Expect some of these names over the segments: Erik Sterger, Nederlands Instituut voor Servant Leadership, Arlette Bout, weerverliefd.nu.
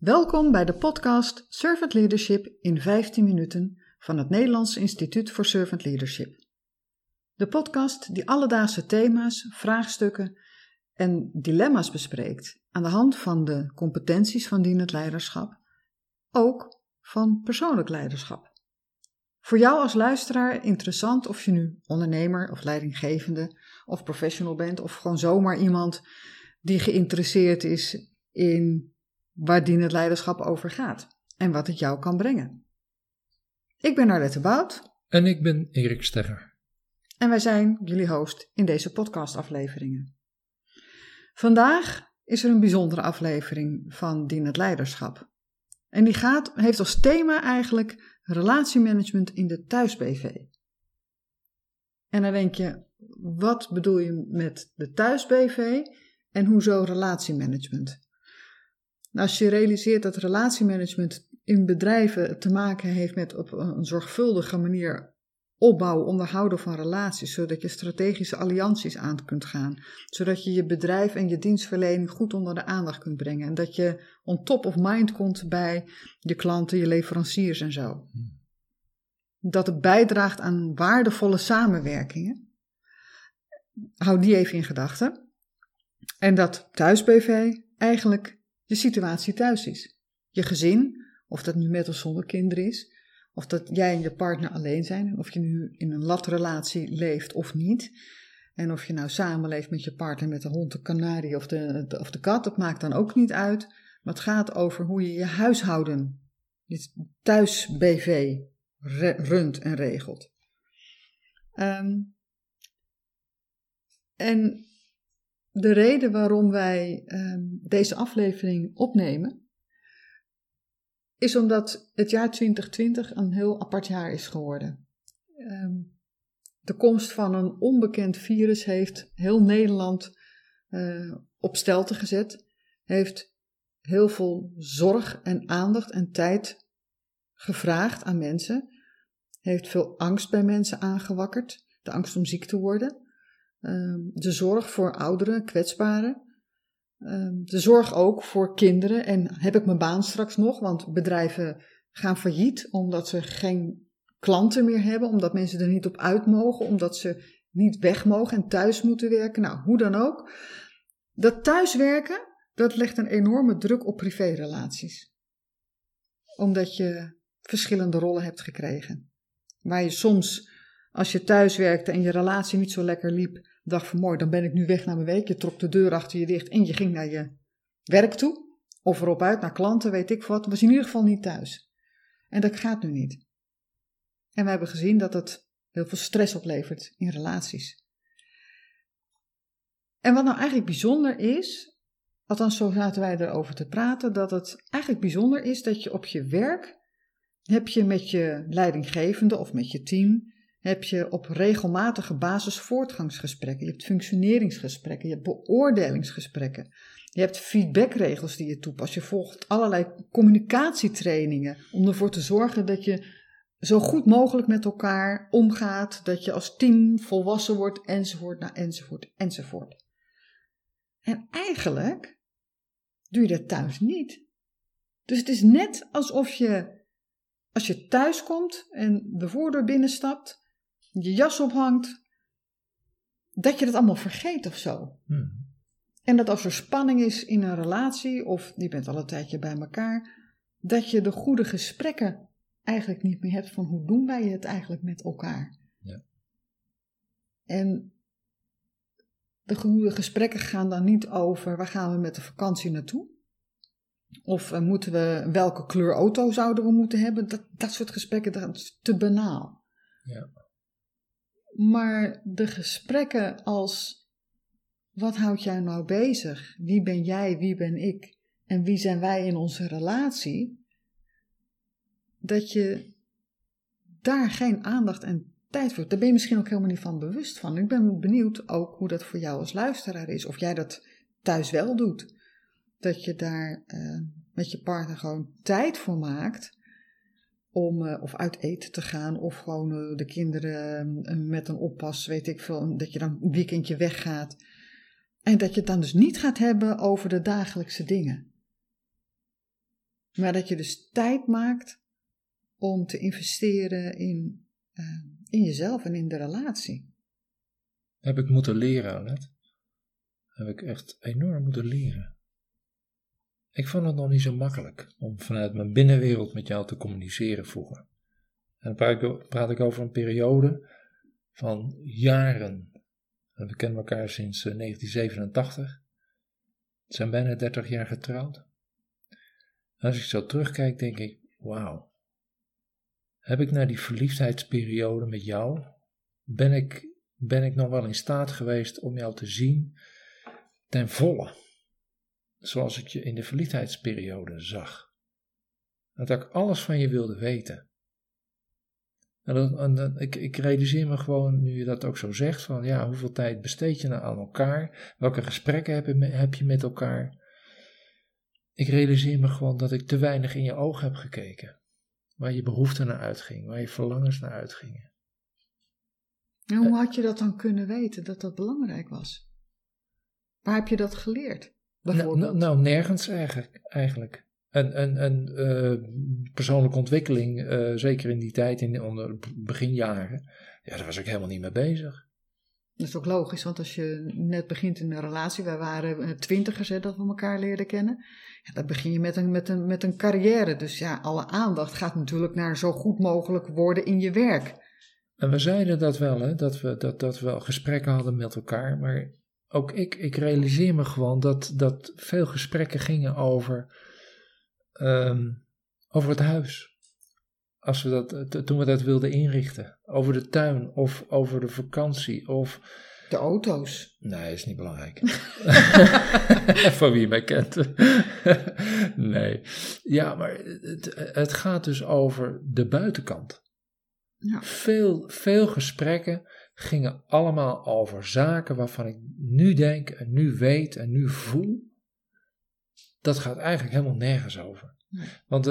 Welkom bij de podcast Servant Leadership in 15 minuten van het Nederlands Instituut voor Servant Leadership. De podcast die alledaagse thema's, vraagstukken en dilemma's bespreekt aan de hand van de competenties van dienend leiderschap, ook van persoonlijk leiderschap. Voor jou als luisteraar interessant of je nu ondernemer of leidinggevende of professional bent of gewoon zomaar iemand die geïnteresseerd is in waar dienend leiderschap over gaat en wat het jou kan brengen. Ik ben Arlette Bout. En ik ben Erik Sterger. En wij zijn jullie host in deze podcastafleveringen. Vandaag is er een bijzondere aflevering van dienend leiderschap. En die heeft als thema eigenlijk relatiemanagement in de thuis-BV. En dan denk je, wat bedoel je met de thuis-BV en hoezo relatiemanagement? Als je realiseert dat relatiemanagement in bedrijven te maken heeft met op een zorgvuldige manier opbouwen, onderhouden van relaties, zodat je strategische allianties aan kunt gaan, zodat je je bedrijf en je dienstverlening goed onder de aandacht kunt brengen en dat je on top of mind komt bij je klanten, je leveranciers en zo. Dat het bijdraagt aan waardevolle samenwerkingen. Hou die even in gedachten. En dat thuis-BV eigenlijk je situatie thuis is. Je gezin, of dat nu met of zonder kinderen is, of dat jij en je partner alleen zijn, of je nu in een latrelatie leeft of niet, en of je nou samenleeft met je partner, met de hond, de kanarie of de kat, dat maakt dan ook niet uit, maar het gaat over hoe je je huishouden, je thuis-BV, runt en regelt. En de reden waarom wij deze aflevering opnemen is omdat het jaar 2020 een heel apart jaar is geworden. De komst van een onbekend virus heeft heel Nederland op stelte gezet, heeft heel veel zorg en aandacht en tijd gevraagd aan mensen, heeft veel angst bij mensen aangewakkerd, de angst om ziek te worden. De zorg voor ouderen, kwetsbaren. De zorg ook voor kinderen. En heb ik mijn baan straks nog? Want bedrijven gaan failliet omdat ze geen klanten meer hebben. Omdat mensen er niet op uit mogen. Omdat ze niet weg mogen en thuis moeten werken. Nou, hoe dan ook. Dat thuiswerken, dat legt een enorme druk op privérelaties. Omdat je verschillende rollen hebt gekregen. Waar je soms, als je thuis werkte en je relatie niet zo lekker liep, dacht van mooi, dan ben ik nu weg naar mijn week. Je trok de deur achter je dicht en je ging naar je werk toe. Of erop uit, naar klanten, weet ik wat. Was in ieder geval niet thuis. En dat gaat nu niet. En we hebben gezien dat dat heel veel stress oplevert in relaties. En wat nou eigenlijk bijzonder is, althans zo zaten wij erover te praten, dat het eigenlijk bijzonder is dat je op je werk, heb je met je leidinggevende of met je team, heb je op regelmatige basis voortgangsgesprekken, je hebt functioneringsgesprekken, je hebt beoordelingsgesprekken, je hebt feedbackregels die je toepast, je volgt allerlei communicatietrainingen om ervoor te zorgen dat je zo goed mogelijk met elkaar omgaat, dat je als team volwassen wordt, enzovoort, nou, enzovoort, enzovoort. En eigenlijk doe je dat thuis niet. Dus het is net alsof je, als je thuis komt en de voordeur binnenstapt, je jas ophangt, dat je dat allemaal vergeet of zo. En dat als er spanning is in een relatie, of je bent al een tijdje bij elkaar, dat je de goede gesprekken eigenlijk niet meer hebt van hoe doen wij het eigenlijk met elkaar. Ja. En de goede gesprekken gaan dan niet over waar gaan we met de vakantie naartoe, of welke kleur auto zouden we moeten hebben, dat soort gesprekken, dat is te banaal. Ja. Maar de gesprekken als, wat houdt jou nou bezig? Wie ben jij, wie ben ik? En wie zijn wij in onze relatie? Dat je daar geen aandacht en tijd voor, daar ben je misschien ook helemaal niet van bewust van. Ik ben benieuwd ook hoe dat voor jou als luisteraar is. Of jij dat thuis wel doet. Dat je daar met je partner gewoon tijd voor maakt om of uit eten te gaan, of gewoon de kinderen met een oppas, weet ik veel, dat je dan een weekendje weggaat. En dat je het dan dus niet gaat hebben over de dagelijkse dingen. Maar dat je dus tijd maakt om te investeren in jezelf en in de relatie. Heb ik moeten leren, Arlette. Heb ik echt enorm moeten leren. Ik vond het nog niet zo makkelijk om vanuit mijn binnenwereld met jou te communiceren vroeger. En dan praat ik over een periode van jaren. We kennen elkaar sinds 1987. We zijn bijna 30 jaar getrouwd. Als ik zo terugkijk, denk ik, wauw. Heb ik na die verliefdheidsperiode met jou, ben ik nog wel in staat geweest om jou te zien ten volle. Zoals ik je in de verliefdheidsperiode zag. Dat ik alles van je wilde weten. Ik realiseer me gewoon, nu je dat ook zo zegt, van ja, hoeveel tijd besteed je nou aan elkaar? Welke gesprekken heb je met elkaar? Ik realiseer me gewoon dat ik te weinig in je ogen heb gekeken. Waar je behoefte naar uitging, waar je verlangens naar uitgingen. En hoe had je dat dan kunnen weten, dat dat belangrijk was? Waar heb je dat geleerd? Nou, nergens eigenlijk. En persoonlijke ontwikkeling, zeker in die tijd, in de beginjaren, ja, daar was ik helemaal niet mee bezig. Dat is ook logisch, want als je net begint in een relatie, wij waren 20ers hè, dat we elkaar leerden kennen, ja, dan begin je met een carrière. Dus ja, alle aandacht gaat natuurlijk naar zo goed mogelijk worden in je werk. En we zeiden dat wel, hè, dat we wel gesprekken hadden met elkaar, maar ook ik realiseer me gewoon dat veel gesprekken gingen over het huis, als we toen we dat wilden inrichten, over de tuin of over de vakantie of de auto's. Nee, is niet belangrijk. Van wie je mij kent. Nee, ja, maar het gaat dus over de buitenkant. Ja. Veel gesprekken gingen allemaal over zaken waarvan ik nu denk en nu weet en nu voel. Dat gaat eigenlijk helemaal nergens over. Want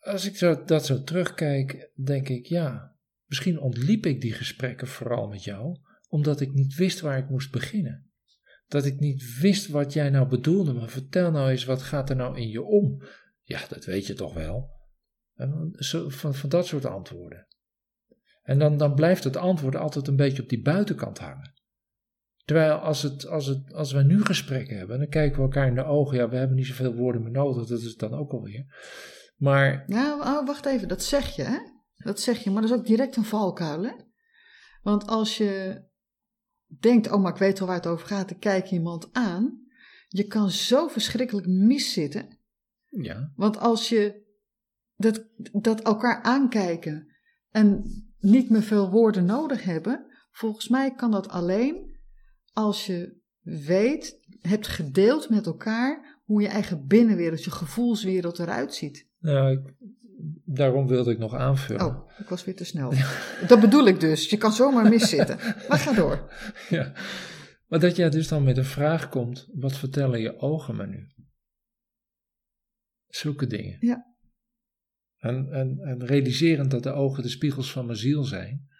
als ik dat zo terugkijk, denk ik, ja, misschien ontliep ik die gesprekken vooral met jou, omdat ik niet wist waar ik moest beginnen. Dat ik niet wist wat jij nou bedoelde, maar vertel nou eens, wat gaat er nou in je om? Ja, dat weet je toch wel. Van dat soort antwoorden. En dan blijft het antwoord altijd een beetje op die buitenkant hangen. Terwijl als we nu gesprekken hebben, dan kijken we elkaar in de ogen. Ja, we hebben niet zoveel woorden meer nodig, dat is het dan ook alweer. Maar... Ja, wacht even, dat zeg je, hè? Dat zeg je, maar dat is ook direct een valkuil, hè? Want als je denkt, oh, maar ik weet al waar het over gaat, ik kijk iemand aan. Je kan zo verschrikkelijk miszitten. Ja. Want als je dat elkaar aankijken en niet meer veel woorden nodig hebben, volgens mij kan dat alleen... Als je hebt gedeeld met elkaar hoe je eigen binnenwereld, je gevoelswereld eruit ziet. Nou, daarom wilde ik nog aanvullen. Oh, ik was weer te snel. Dat bedoel ik dus. Je kan zomaar miszitten. Maar ga door. Ja. Maar dat jij dus dan met een vraag komt, wat vertellen je ogen me nu? Zulke dingen. Ja. En realiserend dat de ogen de spiegels van mijn ziel zijn,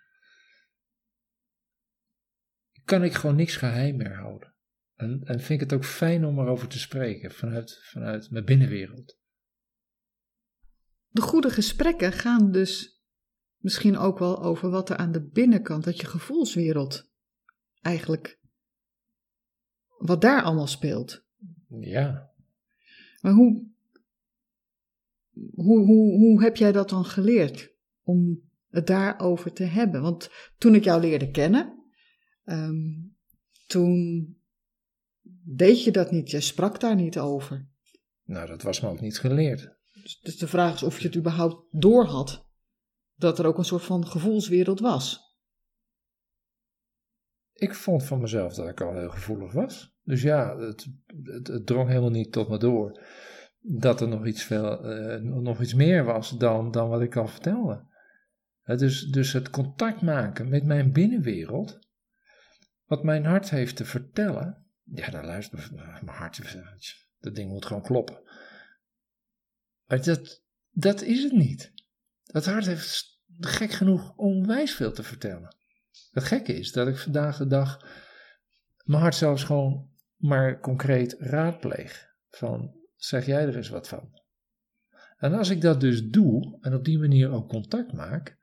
kan ik gewoon niks geheim meer houden. En vind ik het ook fijn om erover te spreken vanuit mijn binnenwereld. De goede gesprekken gaan dus misschien ook wel over wat er aan de binnenkant, dat je gevoelswereld eigenlijk, wat daar allemaal speelt. Ja. Maar hoe heb jij dat dan geleerd om het daarover te hebben? Want toen ik jou leerde kennen, toen deed je dat niet, jij sprak daar niet over. Nou, dat was me ook niet geleerd. Dus de vraag is of je het überhaupt door had, dat er ook een soort van gevoelswereld was. Ik vond van mezelf dat ik al heel gevoelig was. Dus ja, het drong helemaal niet tot me door dat er nog iets meer was dan wat ik al vertelde. Dus het contact maken met mijn binnenwereld, wat mijn hart heeft te vertellen, ja, dan luistert mijn hart, dat ding moet gewoon kloppen. Maar dat is het niet. Dat hart heeft gek genoeg onwijs veel te vertellen. Het gekke is dat ik vandaag de dag mijn hart zelfs gewoon maar concreet raadpleeg. Van, zeg jij er eens wat van? En als ik dat dus doe en op die manier ook contact maak,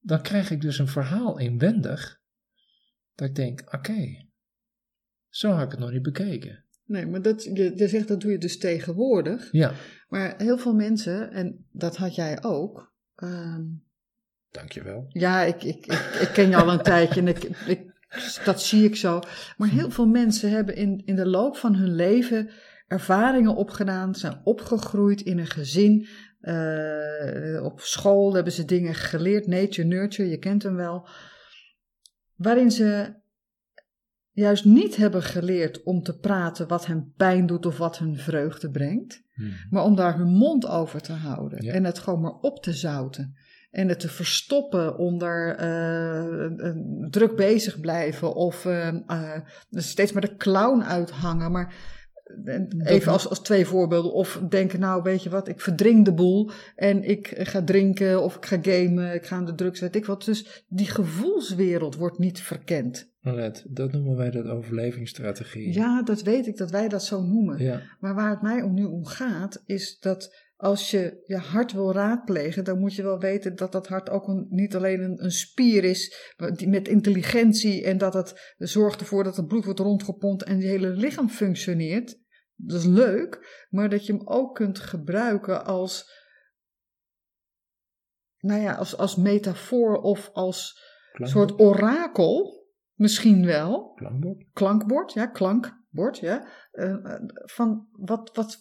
dan krijg ik dus een verhaal inwendig dat ik denk, oké, zo had ik het nog niet bekeken. Nee, maar je zegt dat doe je dus tegenwoordig. Ja. Maar heel veel mensen, en dat had jij ook... Dankjewel. Ja, ik ken je al een tijdje en dat zie ik zo. Maar heel veel mensen hebben in de loop van hun leven ervaringen opgedaan, zijn opgegroeid in een gezin. Op school hebben ze dingen geleerd, nature, nurture, je kent hem wel. Waarin ze juist niet hebben geleerd om te praten wat hen pijn doet of wat hun vreugde brengt. Maar om daar hun mond over te houden en het gewoon maar op te zouten. En het te verstoppen onder druk bezig blijven of steeds maar de clown uithangen. Maar even als twee voorbeelden. Of denken, nou weet je wat, ik verdring de boel en ik ga drinken of ik ga gamen, ik ga aan de drugs, weet ik wat. Dus die gevoelswereld wordt niet verkend. Arlette, dat noemen wij dat overlevingsstrategie. Ja, dat weet ik, dat wij dat zo noemen. Ja. Maar waar het mij nu om gaat, is dat... Als je je hart wil raadplegen, dan moet je wel weten dat dat hart ook niet alleen een spier is met intelligentie en dat het zorgt ervoor dat het bloed wordt rondgepompt en je hele lichaam functioneert. Dat is leuk, maar dat je hem ook kunt gebruiken als metafoor of als klankbord. Soort orakel, misschien wel. Klankbord. Van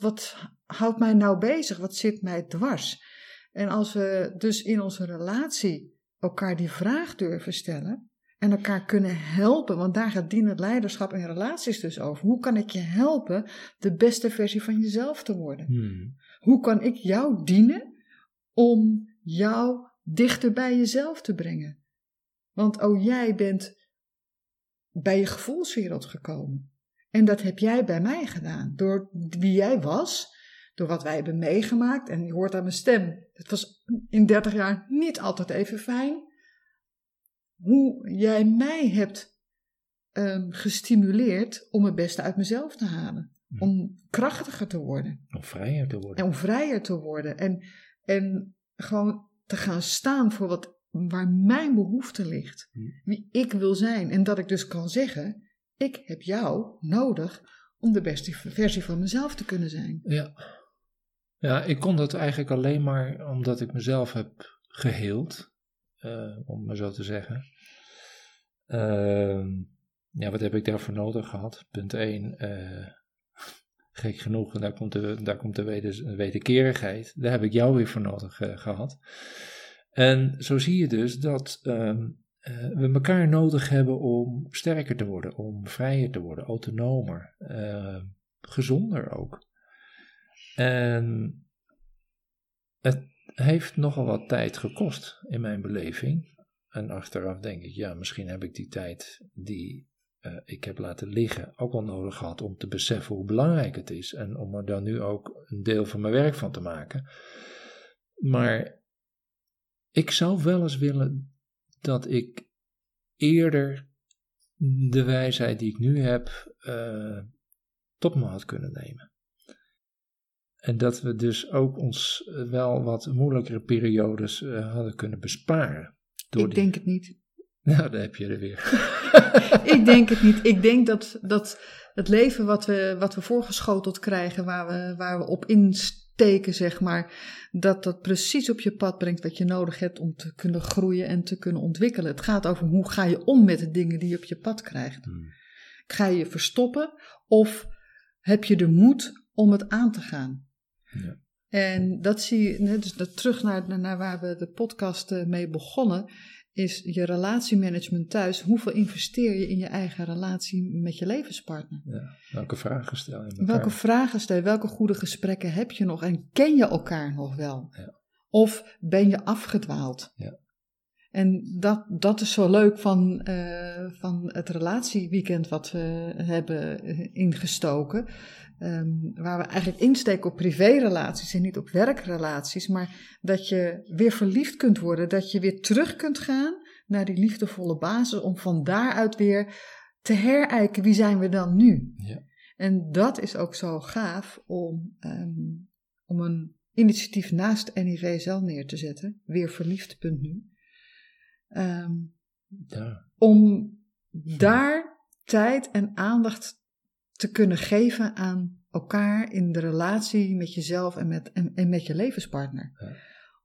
wat houdt mij nou bezig? Wat zit mij dwars? En als we dus in onze relatie elkaar die vraag durven stellen en elkaar kunnen helpen, want daar gaat dienend leiderschap en relaties dus over. Hoe kan ik je helpen de beste versie van jezelf te worden? Hoe kan ik jou dienen om jou dichter bij jezelf te brengen? Want jij bent bij je gevoelswereld gekomen. En dat heb jij bij mij gedaan. Door wie jij was, door wat wij hebben meegemaakt. En je hoort aan mijn stem. Het was in 30 jaar niet altijd even fijn. Hoe jij mij hebt gestimuleerd om het beste uit mezelf te halen. Om krachtiger te worden. Om vrijer te worden. En gewoon te gaan staan voor waar mijn behoefte ligt. Wie ik wil zijn. En dat ik dus kan zeggen... Ik heb jou nodig om de beste versie van mezelf te kunnen zijn. Ja, ik kon dat eigenlijk alleen maar omdat ik mezelf heb geheeld, om maar zo te zeggen. Wat heb ik daarvoor nodig gehad? Punt 1, gek genoeg, en daar komt de wederkerigheid. Daar heb ik jou weer voor nodig gehad. En zo zie je dus dat... we elkaar nodig hebben om sterker te worden, om vrijer te worden, autonomer, gezonder ook. En het heeft nogal wat tijd gekost in mijn beleving. En achteraf denk ik, ja, misschien heb ik die tijd die ik heb laten liggen ook al nodig gehad om te beseffen hoe belangrijk het is. En om er dan nu ook een deel van mijn werk van te maken. Maar ik zou wel eens willen... dat ik eerder de wijsheid die ik nu heb tot me had kunnen nemen. En dat we dus ook ons wel wat moeilijkere periodes hadden kunnen besparen. Denk het niet. Nou, daar heb je er weer. Ik denk het niet. Ik denk dat het leven wat we voorgeschoteld krijgen, waar we op insteken, zeg maar, dat precies op je pad brengt wat je nodig hebt om te kunnen groeien en te kunnen ontwikkelen. Het gaat over hoe ga je om met de dingen die je op je pad krijgt. Ga je je verstoppen of heb je de moed om het aan te gaan? Ja. En dat zie je, dus dat terug naar waar we de podcast mee begonnen, is je relatiemanagement thuis. Hoeveel investeer je in je eigen relatie met je levenspartner? Ja, welke vragen stel je? Welke goede gesprekken heb je nog? En ken je elkaar nog wel? Ja. Of ben je afgedwaald? Ja. En dat is zo leuk van het relatieweekend wat we hebben ingestoken. Waar we eigenlijk insteken op privérelaties en niet op werkrelaties. Maar dat je weer verliefd kunt worden. Dat je weer terug kunt gaan naar die liefdevolle basis. Om van daaruit weer te herijken. Wie zijn we dan nu? Ja. En dat is ook zo gaaf om een initiatief naast NIV zelf neer te zetten, weerverliefd.nu, om daar tijd en aandacht te kunnen geven aan elkaar in de relatie met jezelf en met je levenspartner. Ja.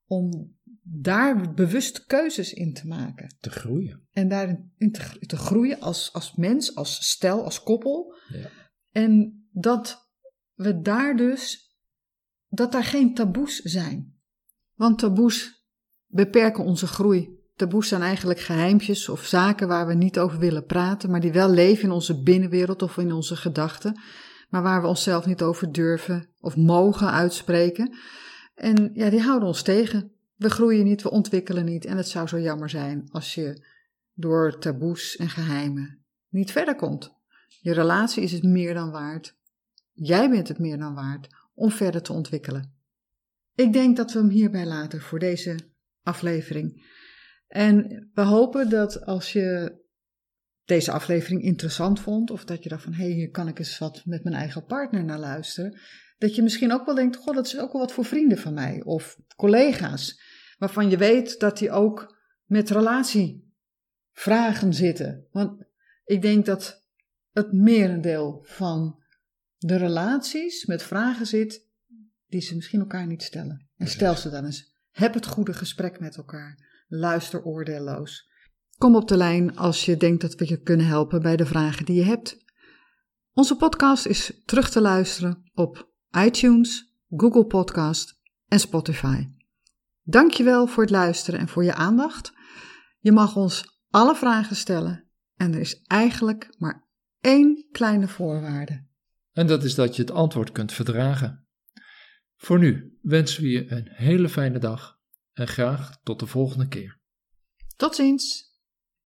Om daar bewust keuzes in te maken. Te groeien. En daarin te groeien als mens, als stel, als koppel. Ja. En dat we daar dus, dat daar geen taboes zijn. Want taboes beperken onze groei. Taboes zijn eigenlijk geheimpjes of zaken waar we niet over willen praten, maar die wel leven in onze binnenwereld of in onze gedachten, maar waar we onszelf niet over durven of mogen uitspreken. En ja, die houden ons tegen. We groeien niet, we ontwikkelen niet. En het zou zo jammer zijn als je door taboes en geheimen niet verder komt. Je relatie is het meer dan waard. Jij bent het meer dan waard om verder te ontwikkelen. Ik denk dat we hem hierbij laten voor deze aflevering. En we hopen dat als je deze aflevering interessant vond, of dat je dacht van, hé, hier kan ik eens wat met mijn eigen partner naar luisteren, dat je misschien ook wel denkt, goh, dat is ook wel wat voor vrienden van mij, of collega's, waarvan je weet dat die ook met relatievragen zitten. Want ik denk dat het merendeel van de relaties met vragen zit, die ze misschien elkaar niet stellen. En stel ze dan eens. Heb het goede gesprek met elkaar. Luister oordeelloos. Kom op de lijn als je denkt dat we je kunnen helpen bij de vragen die je hebt. Onze podcast is terug te luisteren op iTunes, Google Podcast en Spotify. Dankjewel voor het luisteren en voor je aandacht. Je mag ons alle vragen stellen en er is eigenlijk maar één kleine voorwaarde. En dat is dat je het antwoord kunt verdragen. Voor nu wensen we je een hele fijne dag en graag tot de volgende keer. Tot ziens!